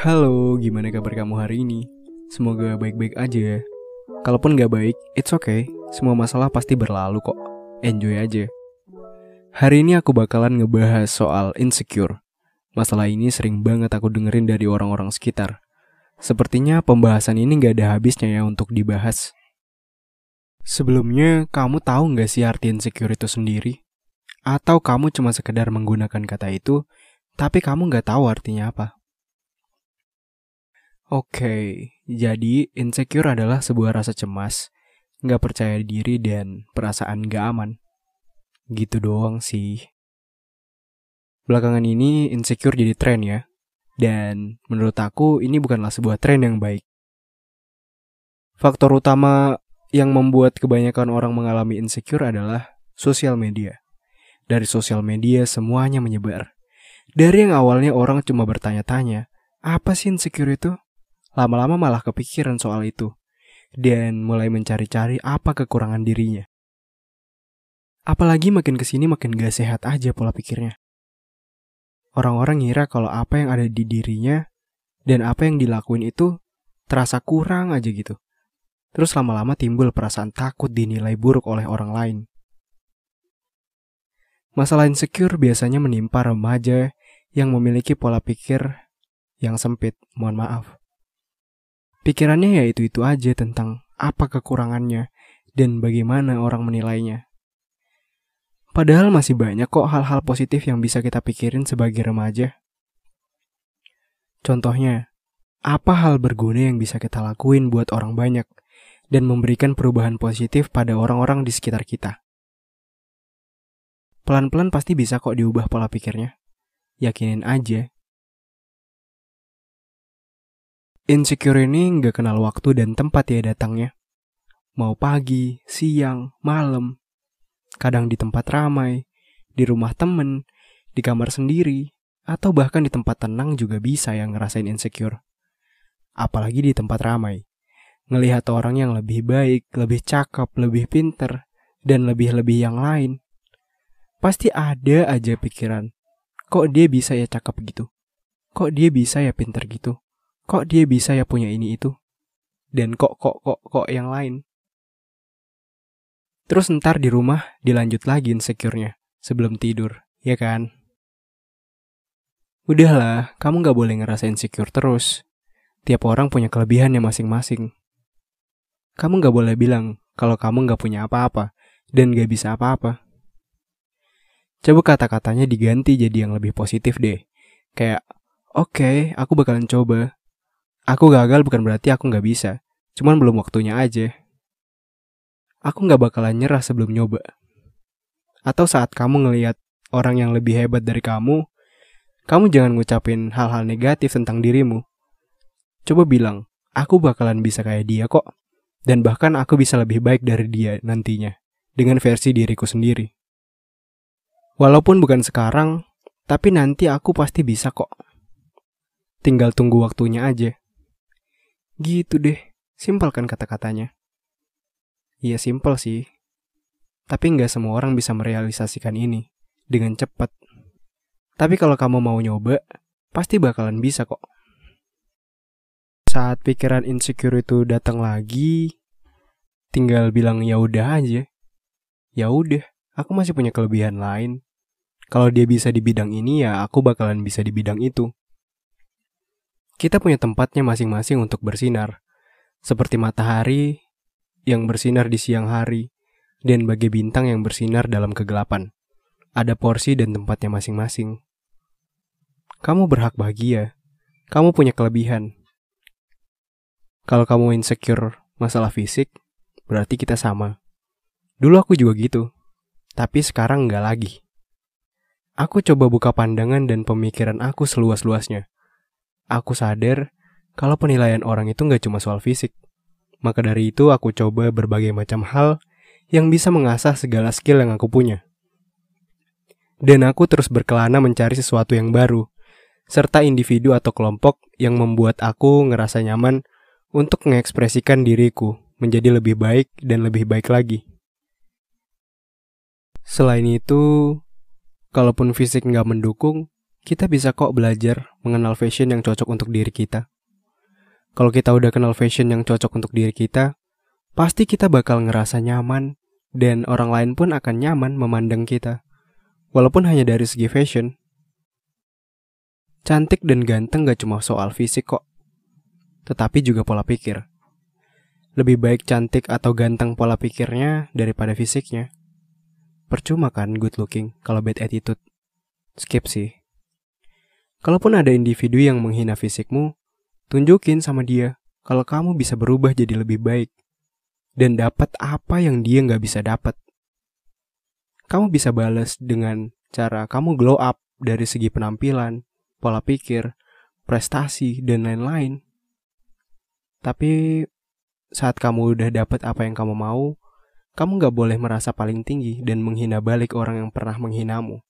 Halo, gimana kabar kamu hari ini? Semoga baik-baik aja. Kalaupun gak baik, it's okay. Semua masalah pasti berlalu kok. Enjoy aja. Hari ini aku bakalan ngebahas soal insecure. Masalah ini sering banget aku dengerin dari orang-orang sekitar. Sepertinya pembahasan ini gak ada habisnya ya untuk dibahas. Sebelumnya, kamu tahu gak sih arti insecure itu sendiri? Atau kamu cuma sekedar menggunakan kata itu, tapi kamu gak tahu artinya apa? Oke, jadi insecure adalah sebuah rasa cemas, gak percaya diri, dan perasaan gak aman. Gitu doang sih. Belakangan ini insecure jadi tren ya, dan menurut aku ini bukanlah sebuah tren yang baik. Faktor utama yang membuat kebanyakan orang mengalami insecure adalah sosial media. Dari sosial media semuanya menyebar. Dari yang awalnya orang cuma bertanya-tanya, apa sih insecure itu? Lama-lama malah kepikiran soal itu, dan mulai mencari-cari apa kekurangan dirinya. Apalagi makin kesini makin gak sehat aja pola pikirnya. Orang-orang ngira kalau apa yang ada di dirinya dan apa yang dilakuin itu terasa kurang aja gitu. Terus lama-lama timbul perasaan takut dinilai buruk oleh orang lain. Masalah insecure biasanya menimpa remaja yang memiliki pola pikir yang sempit, mohon maaf. Pikirannya ya itu-itu aja tentang apa kekurangannya dan bagaimana orang menilainya. Padahal masih banyak kok hal-hal positif yang bisa kita pikirin sebagai remaja. Contohnya, apa hal berguna yang bisa kita lakuin buat orang banyak dan memberikan perubahan positif pada orang-orang di sekitar kita? Pelan-pelan pasti bisa kok diubah pola pikirnya. Yakinin aja. Insecure ini nggak kenal waktu dan tempat ya datangnya. Mau pagi, siang, malam. Kadang di tempat ramai, di rumah temen, di kamar sendiri, atau bahkan di tempat tenang juga bisa yang ngerasain insecure. Apalagi di tempat ramai. Ngelihat orang yang lebih baik, lebih cakep, lebih pinter, dan lebih-lebih yang lain. Pasti ada aja pikiran, kok dia bisa ya cakep gitu? Kok dia bisa ya pinter gitu? Kok dia bisa ya punya ini itu? Dan kok yang lain. Terus ntar di rumah dilanjut lagi insecure-nya sebelum tidur, ya kan? Udahlah, kamu gak boleh ngerasa insecure terus. Tiap orang punya kelebihannya masing-masing. Kamu gak boleh bilang kalau kamu gak punya apa-apa dan gak bisa apa-apa. Coba kata-katanya diganti jadi yang lebih positif deh. Kayak, oke, aku bakalan coba. Aku gagal bukan berarti aku gak bisa, cuman belum waktunya aja. Aku gak bakalan nyerah sebelum nyoba. Atau saat kamu ngelihat orang yang lebih hebat dari kamu jangan ngucapin hal-hal negatif tentang dirimu. Coba bilang, aku bakalan bisa kayak dia kok, dan bahkan aku bisa lebih baik dari dia nantinya, dengan versi diriku sendiri. Walaupun bukan sekarang, tapi nanti aku pasti bisa kok. Tinggal tunggu waktunya aja. Gitu deh, simpel kan kata-katanya? Iya simpel sih, tapi gak semua orang bisa merealisasikan ini dengan cepat. Tapi kalau kamu mau nyoba, pasti bakalan bisa kok. Saat pikiran insecure itu datang lagi, tinggal bilang ya udah aja. Ya udah, aku masih punya kelebihan lain. Kalau dia bisa di bidang ini, ya aku bakalan bisa di bidang itu. Kita punya tempatnya masing-masing untuk bersinar. Seperti matahari yang bersinar di siang hari, dan bagai bintang yang bersinar dalam kegelapan. Ada porsi dan tempatnya masing-masing. Kamu berhak bahagia. Kamu punya kelebihan. Kalau kamu insecure masalah fisik, berarti kita sama. Dulu aku juga gitu, tapi sekarang nggak lagi. Aku coba buka pandangan dan pemikiran aku seluas-luasnya. Aku sadar kalau penilaian orang itu nggak cuma soal fisik. Maka dari itu aku coba berbagai macam hal yang bisa mengasah segala skill yang aku punya. Dan aku terus berkelana mencari sesuatu yang baru, serta individu atau kelompok yang membuat aku ngerasa nyaman untuk mengekspresikan diriku menjadi lebih baik dan lebih baik lagi. Selain itu, Kalaupun fisik nggak mendukung, kita bisa kok belajar mengenal fashion yang cocok untuk diri kita. Kalau kita udah kenal fashion yang cocok untuk diri kita, pasti kita bakal ngerasa nyaman, dan orang lain pun akan nyaman memandang kita, walaupun hanya dari segi fashion. Cantik dan ganteng gak cuma soal fisik kok, tetapi juga pola pikir. Lebih baik cantik atau ganteng pola pikirnya daripada fisiknya. Percuma kan good looking kalau bad attitude? Skip sih. Kalaupun ada individu yang menghina fisikmu, tunjukin sama dia kalau kamu bisa berubah jadi lebih baik dan dapat apa yang dia nggak bisa dapat. Kamu bisa balas dengan cara kamu glow up dari segi penampilan, pola pikir, prestasi, dan lain-lain. Tapi saat kamu udah dapet apa yang kamu mau, kamu gak boleh merasa paling tinggi dan menghina balik orang yang pernah menghinamu.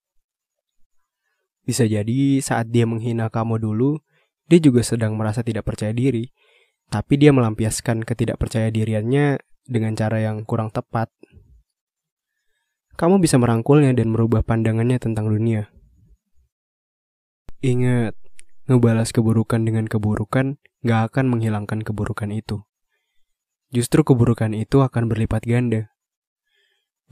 Bisa jadi saat dia menghina kamu dulu, dia juga sedang merasa tidak percaya diri, tapi dia melampiaskan ketidakpercayadiriannya dengan cara yang kurang tepat. Kamu bisa merangkulnya dan merubah pandangannya tentang dunia. Ingat, ngebalas keburukan dengan keburukan gak akan menghilangkan keburukan itu. Justru keburukan itu akan berlipat ganda.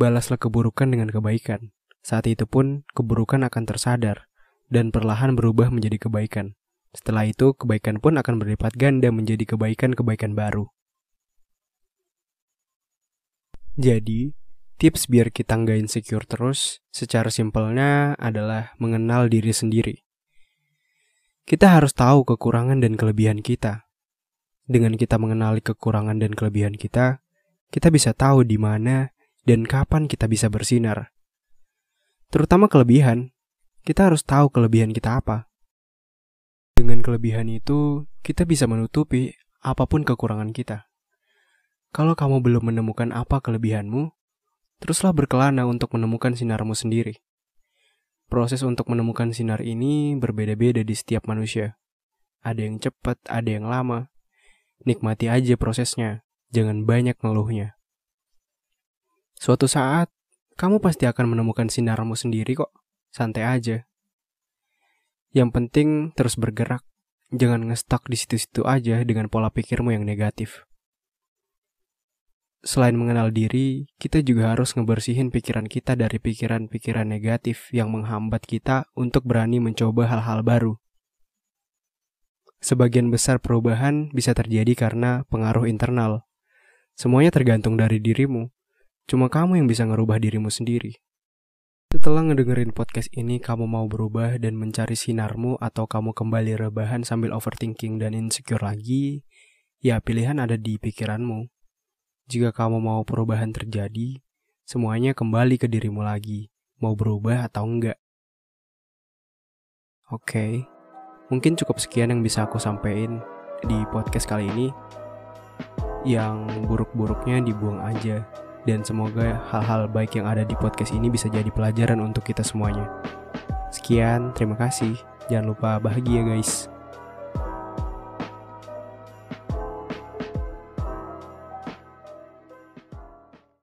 Balaslah keburukan dengan kebaikan. Saat itu pun, keburukan akan tersadar dan perlahan berubah menjadi kebaikan. Setelah itu, kebaikan pun akan berlipat ganda menjadi kebaikan-kebaikan baru. Jadi, tips biar kita nggak insecure terus, secara simpelnya adalah mengenal diri sendiri. Kita harus tahu kekurangan dan kelebihan kita. Dengan kita mengenali kekurangan dan kelebihan kita bisa tahu di mana dan kapan kita bisa bersinar. Terutama kelebihan, kita harus tahu kelebihan kita apa. Dengan kelebihan itu, kita bisa menutupi apapun kekurangan kita. Kalau kamu belum menemukan apa kelebihanmu, teruslah berkelana untuk menemukan sinarmu sendiri. Proses untuk menemukan sinar ini berbeda-beda di setiap manusia. Ada yang cepat, ada yang lama. Nikmati aja prosesnya, jangan banyak ngeluhnya. Suatu saat, kamu pasti akan menemukan sinarmu sendiri kok, santai aja. Yang penting terus bergerak, jangan nge-stuck di situ-situ aja dengan pola pikirmu yang negatif. Selain mengenal diri, kita juga harus ngebersihin pikiran kita dari pikiran-pikiran negatif yang menghambat kita untuk berani mencoba hal-hal baru. Sebagian besar perubahan bisa terjadi karena pengaruh internal. Semuanya tergantung dari dirimu. Cuma kamu yang bisa ngerubah dirimu sendiri. Setelah ngedengerin podcast ini, kamu mau berubah dan mencari sinarmu atau kamu kembali rebahan sambil overthinking dan insecure lagi, ya pilihan ada di pikiranmu. Jika kamu mau perubahan terjadi, semuanya kembali ke dirimu lagi, mau berubah atau enggak. Oke, mungkin cukup sekian yang bisa aku sampein di podcast kali ini. Yang buruk-buruknya dibuang aja, dan semoga hal-hal baik yang ada di podcast ini bisa jadi pelajaran untuk kita semuanya. Sekian, terima kasih. Jangan lupa bahagia guys.